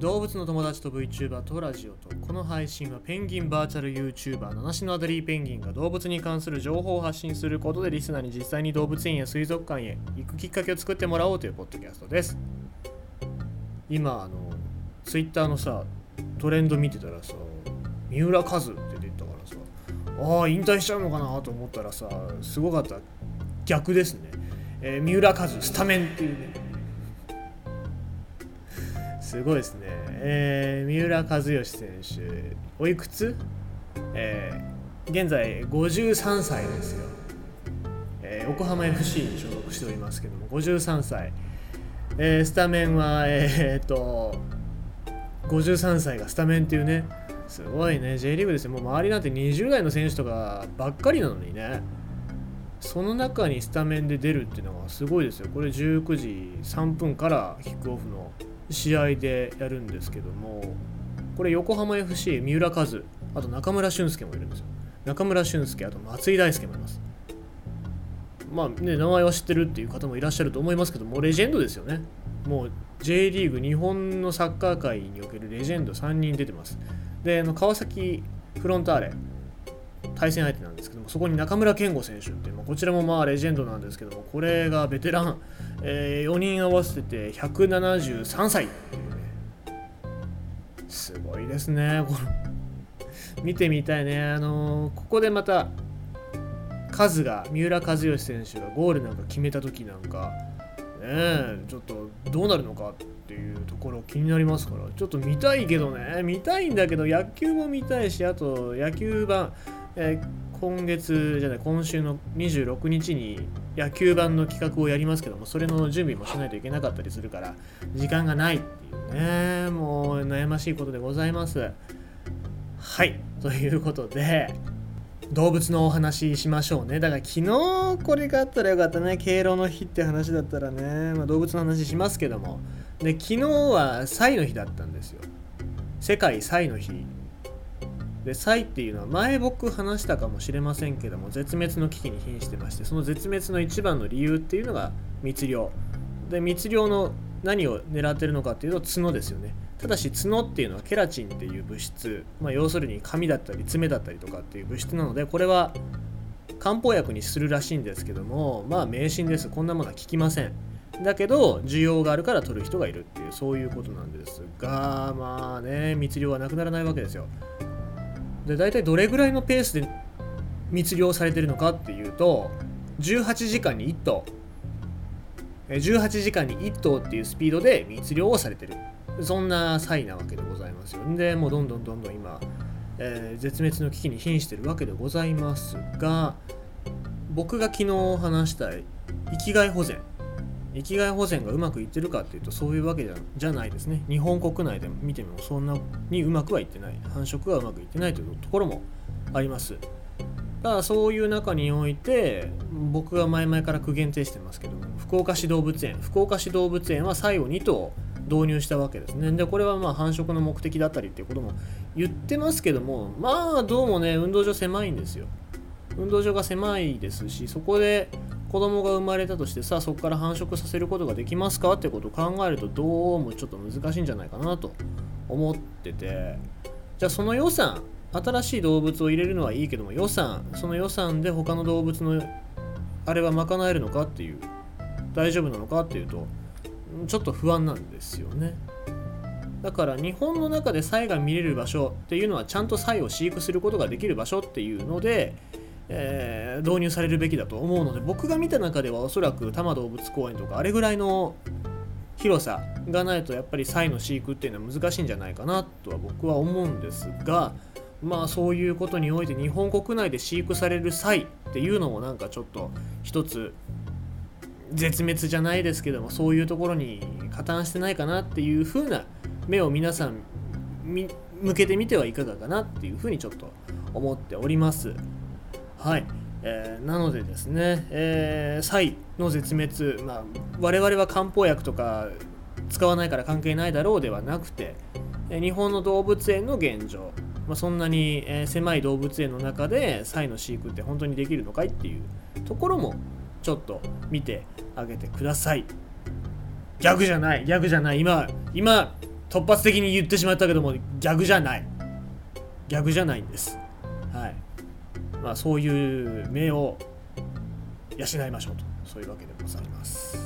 動物の友達と VTuber とラジオと、この配信はペンギンバーチャル YouTuber ナナシのアデリーペンギンが動物に関する情報を発信することで、リスナーに実際に動物園や水族館へ行くきっかけを作ってもらおうというポッドキャストです。今Twitter のさ、トレンド見てたらさ、三浦和って出たからさ、引退しちゃうのかなと思ったらさ、すごかった。逆ですね、三浦和スタメンっていうね、すごいですね。三浦知良選手、おいくつ？現在53歳ですよ。横浜FC に所属しておりますけども、53歳。スタメンは53歳がスタメンっていうね、すごいね、J リーグですよ。もう周りなんて20代の選手とかばっかりなのにね、その中にスタメンで出るっていうのはすごいですよ。これ19時3分からキックオフの試合でやるんですけども、これ横浜 FC 三浦和、あと中村俊輔もいるんですよ。中村俊輔、あと松井大輔もいます。まあね、名前は知ってるっていう方もいらっしゃると思いますけども、レジェンドですよね。もう J リーグ、日本のサッカー界におけるレジェンド3人出てます。で、川崎フロンターレ対戦相手なんですけども、そこに中村健吾選手っていう、こちらもまあレジェンドなんですけども、これがベテラン、4人合わせて173歳っていうね、すごいですね。これ見てみたいね。ここでまた三浦知良選手がゴールなんか決めた時なんかね、ちょっとどうなるのかっていうところ気になりますから、ちょっと見たいけどね、見たいんだけど、野球も見たいし、あと野球版、今週の26日に野球版の企画をやりますけども、それの準備もしないといけなかったりするから時間がないっていうね、もう悩ましいことでございます。はい、ということで動物のお話しましょうね。だから昨日これがあったらよかったね、敬老の日って話だったらね、動物の話しますけども。で、昨日はサイの日だったんですよ。世界サイの日で、サイっていうのは前僕話したかもしれませんけども、絶滅の危機に瀕してまして、その絶滅の一番の理由っていうのが密猟で、密猟の何を狙ってるのかっていうと角ですよね。ただし角っていうのはケラチンっていう物質、要するに髪だったり爪だったりとかっていう物質なので、これは漢方薬にするらしいんですけども、迷信です。こんなものは効きません。だけど需要があるから取る人がいるっていう、そういうことなんですが、密猟はなくならないわけですよ。で、大体どれぐらいのペースで密猟されてるのかっていうと、18時間に1頭、18時間に1頭っていうスピードで密猟をされてる、そんなサイなわけでございますよ。で、もうどんどん今、絶滅の危機に瀕してるわけでございますが、僕が昨日話した生きがい保全がうまくいってるかっていうと、そういうわけじゃないですね。日本国内で見てもそんなにうまくはいってない、繁殖がうまくいってないというところもあります。ただ、そういう中において僕が前々から苦言呈してますけども、福岡市動物園はサイを2頭導入したわけですね。で、これは繁殖の目的だったりっていうことも言ってますけども、どうもね、運動場狭いんですよ。運動場が狭いですし、そこで子供が生まれたとしてさ、そこから繁殖させることができますかってことを考えると、どうもちょっと難しいんじゃないかなと思ってて、じゃあその予算、新しい動物を入れるのはいいけども、その予算で他の動物のあれは賄えるのかっていう、大丈夫なのかっていうと、ちょっと不安なんですよね。だから日本の中でサイが見れる場所っていうのは、ちゃんとサイを飼育することができる場所っていうので、導入されるべきだと思うので、僕が見た中ではおそらく多摩動物公園とかあれぐらいの広さがないと、やっぱりサイの飼育っていうのは難しいんじゃないかなとは僕は思うんですが、そういうことにおいて日本国内で飼育されるサイっていうのも、なんかちょっと一つ絶滅じゃないですけども、そういうところに加担してないかなっていう風な目を皆さん向けてみてはいかがかなっていう風にちょっと思っております。はい、なのでですね、サイの絶滅、我々は漢方薬とか使わないから関係ないだろうではなくて、日本の動物園の現状、そんなに狭い動物園の中でサイの飼育って本当にできるのかいっていうところもちょっと見てあげてください。逆じゃない、今突発的に言ってしまったけども、逆じゃないんです。はい。まあそういう目を養いましょうと、そういうわけでございます。